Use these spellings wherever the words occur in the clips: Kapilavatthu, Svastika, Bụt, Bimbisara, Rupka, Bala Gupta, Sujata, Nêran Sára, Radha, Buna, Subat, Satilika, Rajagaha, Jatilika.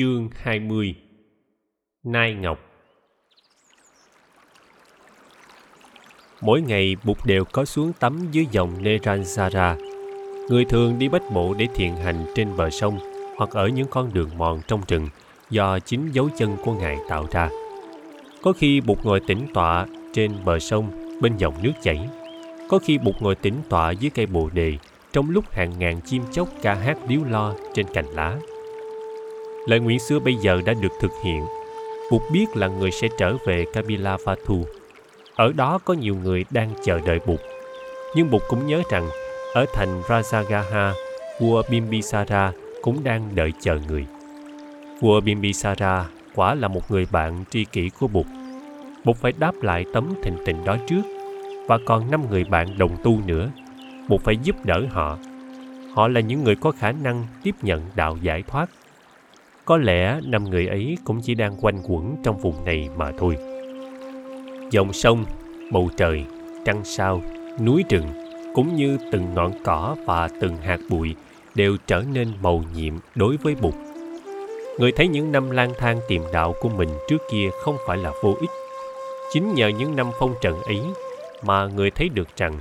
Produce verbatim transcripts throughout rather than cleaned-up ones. Chương hai mươi. Nai ngọc. Mỗi ngày Bụt đều có xuống tắm dưới dòng Nêran Sára. Người thường đi bách bộ để thiền hành trên bờ sông hoặc ở những con đường mòn trong rừng do chính dấu chân của Ngài tạo ra. Có khi Bụt ngồi tĩnh tọa trên bờ sông bên dòng nước chảy. Có khi Bụt ngồi tĩnh tọa dưới cây bồ đề trong lúc hàng ngàn chim chóc ca hát líu lo trên cành lá. Lời nguyện xưa bây giờ đã được thực hiện. Bụt biết là người sẽ trở về Kapilavatthu. Ở đó có nhiều người đang chờ đợi Bụt. Nhưng Bụt cũng nhớ rằng ở thành Rajagaha, vua Bimbisara cũng đang đợi chờ người. Vua Bimbisara quả là một người bạn tri kỷ của Bụt. Bụt phải đáp lại tấm thịnh tình đó trước, và còn năm người bạn đồng tu nữa. Bụt phải giúp đỡ họ. Họ là những người có khả năng tiếp nhận đạo giải thoát. Có lẽ năm người ấy cũng chỉ đang quanh quẩn trong vùng này mà thôi. Dòng sông, bầu trời, trăng sao, núi rừng cũng như từng ngọn cỏ và từng hạt bụi đều trở nên màu nhiệm đối với Bụt. Người thấy những năm lang thang tìm đạo của mình trước kia không phải là vô ích. Chính nhờ những năm phong trần ấy mà người thấy được rằng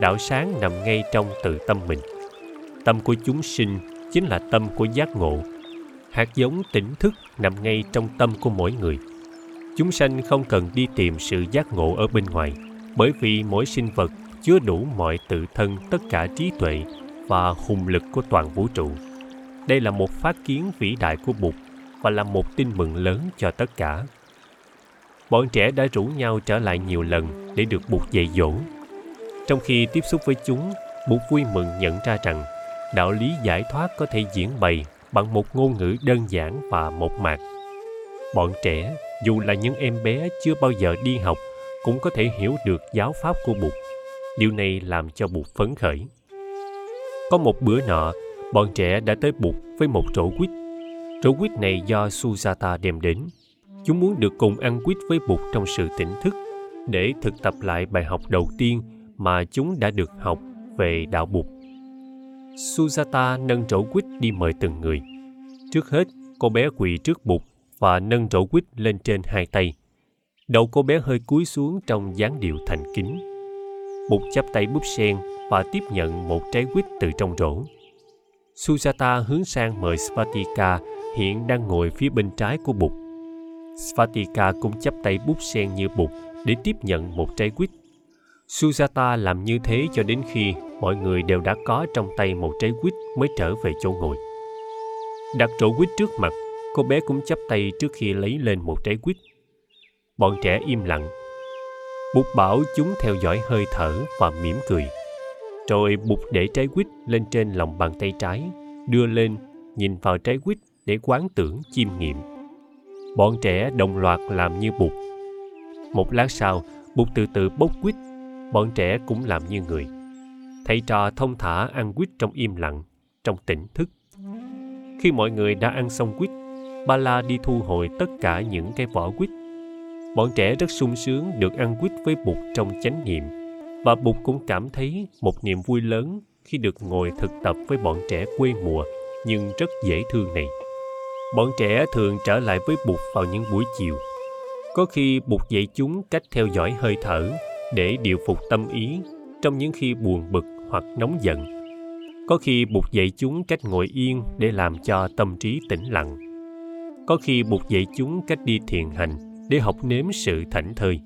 đạo sáng nằm ngay trong tự tâm mình. Tâm của chúng sinh chính là tâm của giác ngộ. Hạt giống tỉnh thức nằm ngay trong tâm của mỗi người. Chúng sanh không cần đi tìm sự giác ngộ ở bên ngoài, bởi vì mỗi sinh vật chứa đủ mọi tự thân tất cả trí tuệ và hùng lực của toàn vũ trụ. Đây là một phát kiến vĩ đại của Bụt và là một tin mừng lớn cho tất cả. Bọn trẻ đã rủ nhau trở lại nhiều lần để được Bụt dạy dỗ. Trong khi tiếp xúc với chúng, Bụt vui mừng nhận ra rằng đạo lý giải thoát có thể diễn bày bằng một ngôn ngữ đơn giản và mộc mạc. Bọn trẻ, dù là những em bé chưa bao giờ đi học, cũng có thể hiểu được giáo pháp của Bụt. Điều này làm cho Bụt phấn khởi. Có một bữa nọ, bọn trẻ đã tới Bụt với một rổ quýt. Rổ quýt này do Sujata đem đến. Chúng muốn được cùng ăn quýt với Bụt trong sự tỉnh thức để thực tập lại bài học đầu tiên mà chúng đã được học về đạo Bụt. Sujata nâng rổ quýt đi mời từng người. Trước hết, cô bé quỳ trước Bụt và nâng rổ quýt lên trên hai tay. Đầu cô bé hơi cúi xuống trong dáng điệu thành kính. Bụt chắp tay búp sen và tiếp nhận một trái quýt từ trong rổ. Sujata hướng sang mời Svastika hiện đang ngồi phía bên trái của Bụt. Svastika cũng chắp tay búp sen như Bụt để tiếp nhận một trái quýt. Sujata làm như thế cho đến khi mọi người đều đã có trong tay một trái quýt mới trở về chỗ ngồi. Đặt rổ quýt trước mặt, cô bé cũng chắp tay trước khi lấy lên một trái quýt. Bọn trẻ im lặng. Bụt bảo chúng theo dõi hơi thở và mỉm cười. Rồi Bụt để trái quýt lên trên lòng bàn tay trái, đưa lên, nhìn vào trái quýt để quán tưởng chiêm nghiệm. Bọn trẻ đồng loạt làm như Bụt. Một lát sau, Bụt từ từ bốc quýt, bọn trẻ cũng làm như người. Thầy trò thông thả ăn quýt trong im lặng, trong tỉnh thức. Khi mọi người đã ăn xong quýt, Bala đi thu hồi tất cả những cái vỏ quýt. Bọn trẻ rất sung sướng được ăn quýt với Bụt trong chánh niệm, và Bụt cũng cảm thấy một niềm vui lớn khi được ngồi thực tập với bọn trẻ quê mùa nhưng rất dễ thương này. Bọn trẻ thường trở lại với Bụt vào những buổi chiều. Có khi Bụt dạy chúng cách theo dõi hơi thở để điều phục tâm ý trong những khi buồn bực hoặc nóng giận. Có khi Bụt dạy chúng cách ngồi yên để làm cho tâm trí tĩnh lặng. Có khi Bụt dạy chúng cách đi thiền hành để học nếm sự thảnh thơi.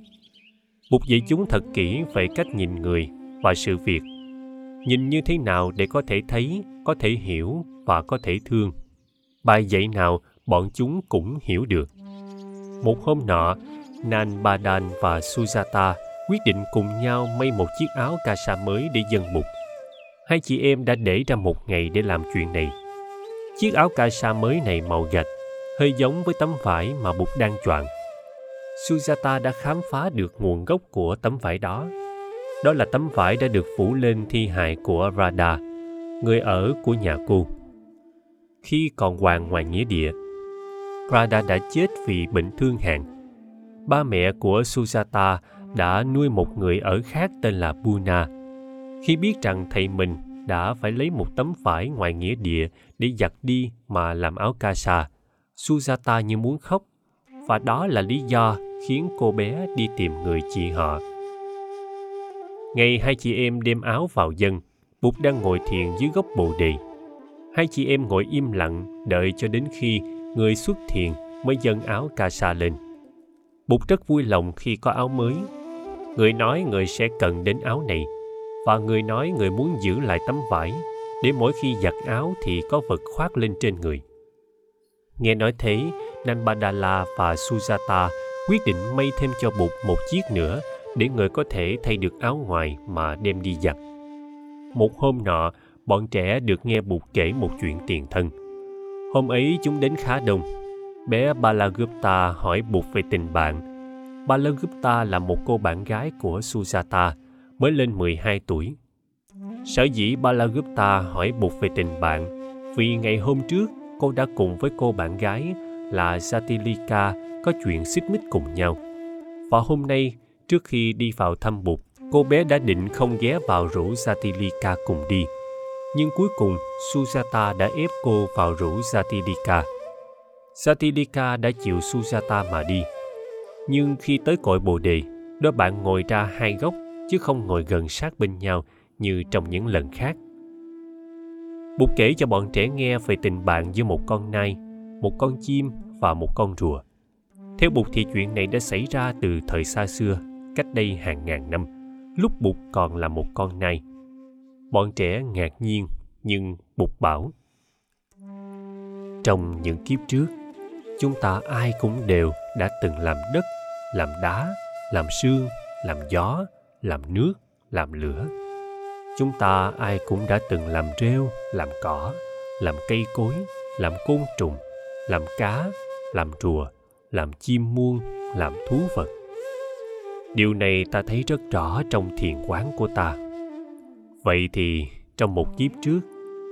Bụt dạy chúng thật kỹ về cách nhìn người và sự việc. Nhìn như thế nào để có thể thấy, có thể hiểu và có thể thương. Bài dạy nào bọn chúng cũng hiểu được. Một hôm nọ, Nan Bà Đàn và Sujata quyết định cùng nhau may một chiếc áo ca sa mới để dâng Bụt. Hai chị em đã để ra một ngày để làm chuyện này. Chiếc áo ca sa mới này màu gạch, hơi giống với tấm vải mà Bụt đang choàng. Sujata đã khám phá được nguồn gốc của tấm vải đó. Đó là tấm vải đã được phủ lên thi hài của Radha, người ở của nhà cô. Khi còn hoàng ngoài nghĩa địa, Radha đã chết vì bệnh thương hàn. Ba mẹ của Sujata đã nuôi một người ở khác tên là Buna. Khi biết rằng thầy mình đã phải lấy một tấm vải ngoài nghĩa địa để giặt đi mà làm áo ca sa, Sujata như muốn khóc, và đó là lý do khiến cô bé đi tìm người chị họ. Ngày hai chị em đem áo vào dân, Bụt đang ngồi thiền dưới gốc bồ đề. Hai chị em ngồi im lặng, đợi cho đến khi người xuất thiền mới dâng áo ca sa lên. Bụt rất vui lòng khi có áo mới. Người nói người sẽ cần đến áo này, và người nói người muốn giữ lại tấm vải, để mỗi khi giặt áo thì có vật khoác lên trên người. Nghe nói thế, Nan Bà Đà La và Sujata quyết định may thêm cho Bụt một chiếc nữa để người có thể thay được áo ngoài mà đem đi giặt. Một hôm nọ, bọn trẻ được nghe Bụt kể một chuyện tiền thân. Hôm ấy chúng đến khá đông. Bé Bala Gupta hỏi Bụt về tình bạn. Bala Gupta là một cô bạn gái của Sujata, mới lên mười hai tuổi. Sở dĩ Bala Gupta hỏi Bụt về tình bạn vì ngày hôm trước cô đã cùng với cô bạn gái là Jatilika có chuyện xích mích cùng nhau. Và hôm nay, trước khi đi vào thăm Bụt, cô bé đã định không ghé vào rủ Jatilika cùng đi. Nhưng cuối cùng, Sujata đã ép cô vào rủ Jatilika. Satilika đã chịu Sujata mà đi. Nhưng khi tới cội bồ đề, đôi bạn ngồi ra hai góc chứ không ngồi gần sát bên nhau như trong những lần khác. Bụt kể cho bọn trẻ nghe về tình bạn giữa một con nai, một con chim và một con rùa. Theo Bụt thì chuyện này đã xảy ra từ thời xa xưa, cách đây hàng ngàn năm, lúc Bụt còn là một con nai. Bọn trẻ ngạc nhiên, nhưng Bụt bảo: trong những kiếp trước, chúng ta ai cũng đều đã từng làm đất, làm đá, làm sương, làm gió, làm nước, làm lửa. Chúng ta ai cũng đã từng làm rêu, làm cỏ, làm cây cối, làm côn trùng, làm cá, làm rùa, làm chim muông, làm thú vật. Điều này ta thấy rất rõ trong thiền quán của ta. Vậy thì trong một kiếp trước,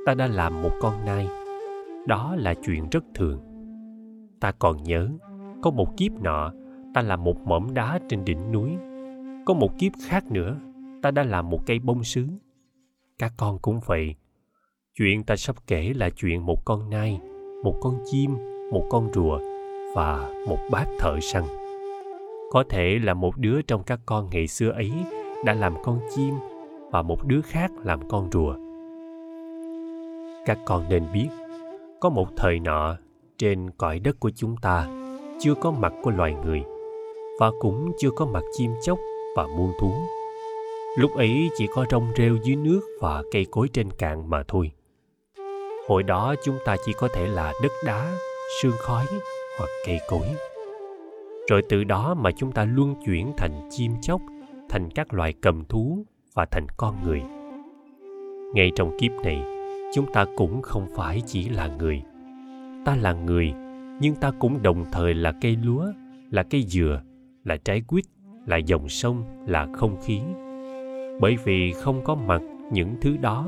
ta đã làm một con nai. Đó là chuyện rất thường. Ta còn nhớ, có một kiếp nọ, ta làm một mỏm đá trên đỉnh núi. Có một kiếp khác nữa, ta đã làm một cây bông sứ. Các con cũng vậy. Chuyện ta sắp kể là chuyện một con nai, một con chim, một con rùa và một bác thợ săn. Có thể là một đứa trong các con ngày xưa ấy đã làm con chim và một đứa khác làm con rùa. Các con nên biết, có một thời nọ, trên cõi đất của chúng ta chưa có mặt của loài người, và cũng chưa có mặt chim chóc và muôn thú. Lúc ấy chỉ có rong rêu dưới nước và cây cối trên cạn mà thôi. Hồi đó chúng ta chỉ có thể là đất đá, sương khói hoặc cây cối. Rồi từ đó mà chúng ta luân chuyển thành chim chóc, thành các loài cầm thú và thành con người. Ngay trong kiếp này, chúng ta cũng không phải chỉ là người. Ta là người, nhưng ta cũng đồng thời là cây lúa, là cây dừa, là trái quýt, là dòng sông, là không khí. Bởi vì không có mặt những thứ đó,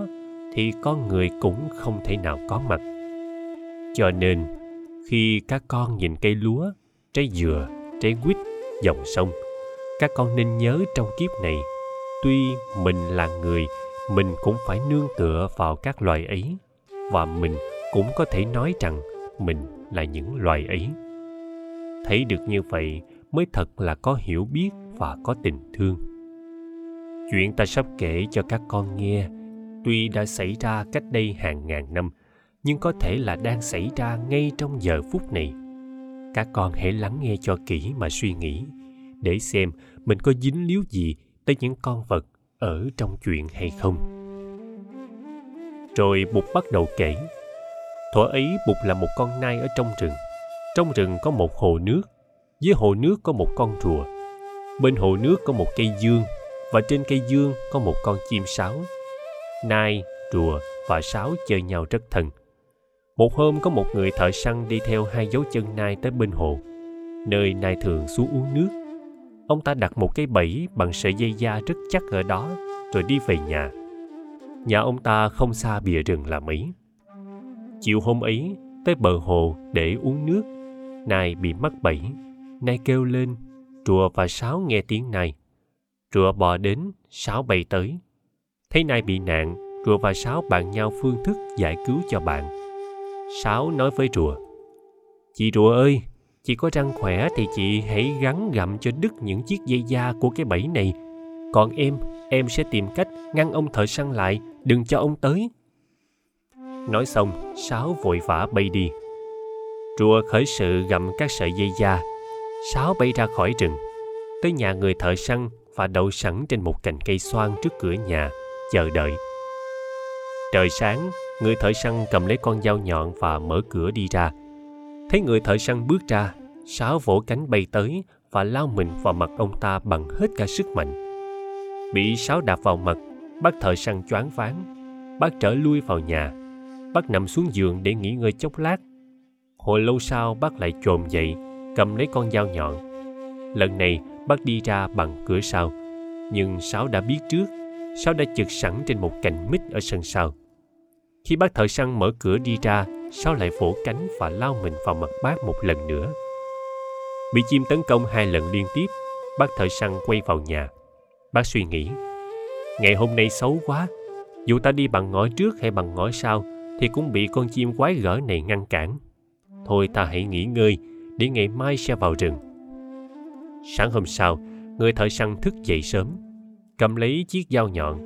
thì con người cũng không thể nào có mặt. Cho nên, khi các con nhìn cây lúa, trái dừa, trái quýt, dòng sông, các con nên nhớ trong kiếp này, tuy mình là người, mình cũng phải nương tựa vào các loài ấy, và mình cũng có thể nói rằng mình là những loài ấy. Thấy được như vậy mới thật là có hiểu biết và có tình thương. Chuyện ta sắp kể cho các con nghe tuy đã xảy ra cách đây hàng ngàn năm, nhưng có thể là đang xảy ra ngay trong giờ phút này. Các con hãy lắng nghe cho kỹ mà suy nghĩ, để xem mình có dính líu gì tới những con vật ở trong chuyện hay không. Rồi Bụt bắt đầu kể. Thuở ấy Bụt là một con nai ở trong rừng. Trong rừng có một hồ nước, dưới hồ nước có một con rùa, bên hồ nước có một cây dương, và trên cây dương có một con chim sáo. Nai, rùa và sáo chơi nhau rất thân. Một hôm có một người thợ săn đi theo hai dấu chân nai tới bên hồ, nơi nai thường xuống uống nước. Ông ta đặt một cái bẫy bằng sợi dây da rất chắc ở đó, rồi đi về nhà. Nhà ông ta không xa bìa rừng là mấy. Chiều hôm ấy, tới bờ hồ để uống nước, nai bị mắc bẫy. Nai kêu lên, rùa và sáo nghe tiếng nai. Rùa bò đến, sáo bay tới. Thấy nai bị nạn, rùa và sáo bàn nhau phương thức giải cứu cho bạn. Sáo nói với rùa: Chị rùa ơi, chị có răng khỏe thì chị hãy gắn gặm cho đứt những chiếc dây da của cái bẫy này. Còn em, em sẽ tìm cách ngăn ông thợ săn lại, đừng cho ông tới. Nói xong, Sáo vội vã bay đi. Rùa khởi sự gặm các sợi dây da. Sáo bay ra khỏi rừng, tới nhà người thợ săn và đậu sẵn trên một cành cây xoan trước cửa nhà, chờ đợi. Trời sáng, người thợ săn cầm lấy con dao nhọn và mở cửa đi ra. Thấy người thợ săn bước ra, Sáo vỗ cánh bay tới và lao mình vào mặt ông ta bằng hết cả sức mạnh. Bị Sáo đạp vào mặt, bác thợ săn choáng váng. Bác trở lui vào nhà. Bác nằm xuống giường để nghỉ ngơi chốc lát. Hồi lâu sau, bác lại chồm dậy, cầm lấy con dao nhọn. Lần này, bác đi ra bằng cửa sau. Nhưng Sáo đã biết trước, Sáo đã chực sẵn trên một cành mít ở sân sau. Khi bác thợ săn mở cửa đi ra, Sáo lại vỗ cánh và lao mình vào mặt bác một lần nữa. Bị chim tấn công hai lần liên tiếp, bác thợ săn quay vào nhà. Bác suy nghĩ, ngày hôm nay xấu quá, dù ta đi bằng ngõ trước hay bằng ngõ sau thì cũng bị con chim quái gở này ngăn cản. Thôi ta hãy nghỉ ngơi, để ngày mai sẽ vào rừng. Sáng hôm sau, người thợ săn thức dậy sớm, cầm lấy chiếc dao nhọn.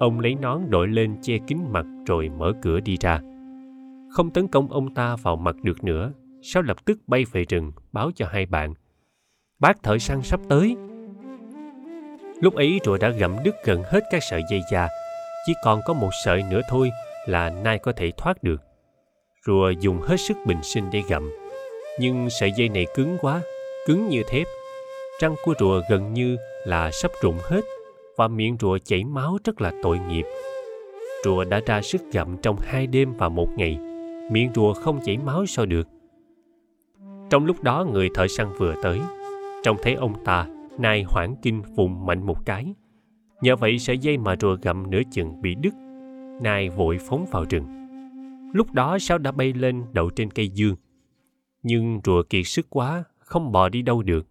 Ông lấy nón đội lên che kín mặt rồi mở cửa đi ra. Không tấn công ông ta vào mặt được nữa, Sáo lập tức bay về rừng báo cho hai bạn. Bác thợ săn sắp tới. Lúc ấy rùa đã gặm đứt gần hết các sợi dây da, chỉ còn có một sợi nữa thôi là nai có thể thoát được. Rùa dùng hết sức bình sinh để gặm, nhưng sợi dây này cứng quá, cứng như thép. Răng của rùa gần như là sắp rụng hết và miệng rùa chảy máu rất là tội nghiệp. Rùa đã ra sức gặm trong hai đêm và một ngày, miệng rùa không chảy máu sao được. Trong lúc đó người thợ săn vừa tới, trông thấy ông ta, nai hoảng kinh vùng mạnh một cái. Nhờ vậy sợi dây mà rùa gặm nửa chừng bị đứt. Nai vội phóng vào rừng. Lúc đó Sáo đã bay lên đậu trên cây dương, nhưng rùa kiệt sức quá, không bò đi đâu được.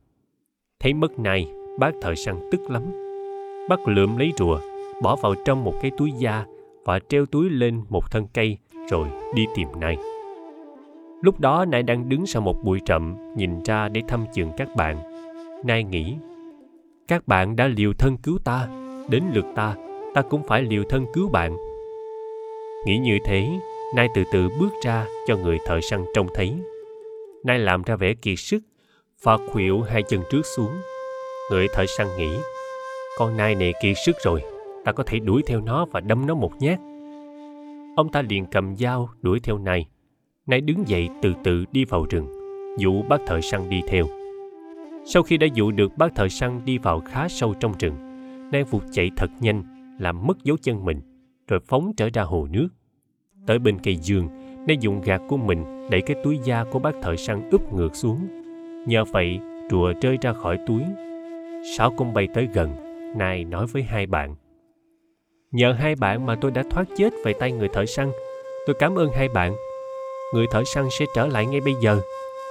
Thấy mất nai, bác thợ săn tức lắm. Bác lượm lấy rùa, bỏ vào trong một cái túi da và treo túi lên một thân cây rồi đi tìm nai. Lúc đó nai đang đứng sau một bụi rậm nhìn ra để thăm chừng các bạn. Nai nghĩ, các bạn đã liều thân cứu ta, đến lượt ta, ta cũng phải liều thân cứu bạn. Nghĩ như thế, nai từ từ bước ra cho người thợ săn trông thấy. Nai làm ra vẻ kiệt sức và khuỵu hai chân trước xuống. Người thợ săn nghĩ, con nai này kiệt sức rồi, ta có thể đuổi theo nó và đâm nó một nhát. Ông ta liền cầm dao đuổi theo nai. Nai đứng dậy từ từ đi vào rừng, dụ bác thợ săn đi theo. Sau khi đã dụ được bác thợ săn đi vào khá sâu trong rừng, nai vụt chạy thật nhanh, làm mất dấu chân mình, rồi phóng trở ra hồ nước. Tới bên cây dương, nai dùng gạt của mình đẩy cái túi da của bác thợ săn úp ngược xuống. Nhờ vậy, rùa rơi ra khỏi túi. Sáo cũng bay tới gần, nai nói với hai bạn. Nhờ hai bạn mà tôi đã thoát chết về tay người thợ săn. Tôi cảm ơn hai bạn. Người thợ săn sẽ trở lại ngay bây giờ.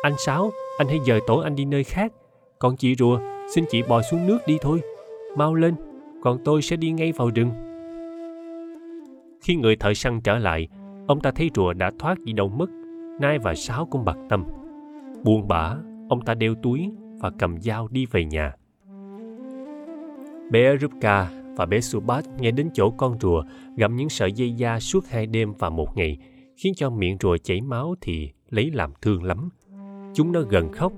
Anh Sáo, anh hãy dời tổ anh đi nơi khác. Còn chị rùa, xin chị bò xuống nước đi thôi. Mau lên, còn tôi sẽ đi ngay vào rừng. Khi người thợ săn trở lại, ông ta thấy rùa đã thoát đi đâu mất. Nai và Sáo cũng bặt tâm. Buồn bã, ông ta đeo túi và cầm dao đi về nhà. Bé Rupka và bé Subat nghe đến chỗ con rùa gặm những sợi dây da suốt hai đêm và một ngày, khiến cho miệng rùa chảy máu thì lấy làm thương lắm. Chúng nó gần khóc.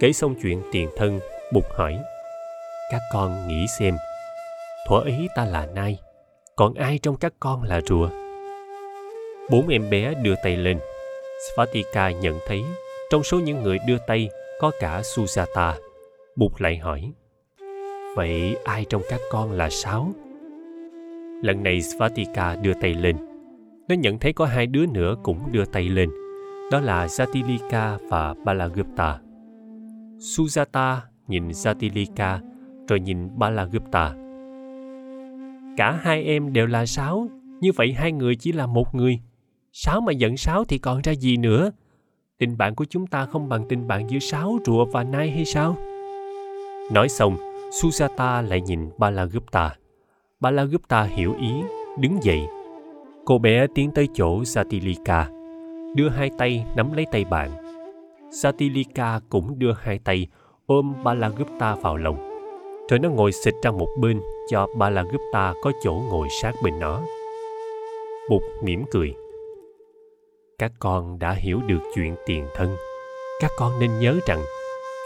Kể xong chuyện tiền thân, Bụt hỏi, các con nghĩ xem, thuở ấy ta là nai, còn ai trong các con là rùa? Bốn em bé đưa tay lên. Svastika nhận thấy trong số những người đưa tay có cả Sujata. Bụt lại hỏi, vậy ai trong các con là Sáo? Lần này Svastika đưa tay lên. Nó nhận thấy có hai đứa nữa cũng đưa tay lên, đó là Jatilika và Bala Gupta. Sujata nhìn Jatilika rồi nhìn Bala Gupta. Cả hai em đều là Sáo, như vậy hai người chỉ là một người. Sáo mà giận Sáo thì còn ra gì nữa? Tình bạn của chúng ta không bằng tình bạn giữa Sáo, rùa và nai hay sao? Nói xong, Sujata lại nhìn Bala Gupta. Bala Gupta hiểu ý, đứng dậy. Cô bé tiến tới chỗ Satilika, đưa hai tay nắm lấy tay bạn. Satilika cũng đưa hai tay ôm Bala Gupta vào lòng, rồi nó ngồi xịch ra một bên cho Bala Gupta có chỗ ngồi sát bên nó. Bụt mỉm cười. Các con đã hiểu được chuyện tiền thân. Các con nên nhớ rằng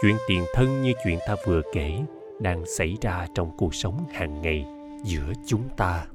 chuyện tiền thân như chuyện ta vừa kể đang xảy ra trong cuộc sống hàng ngày giữa chúng ta.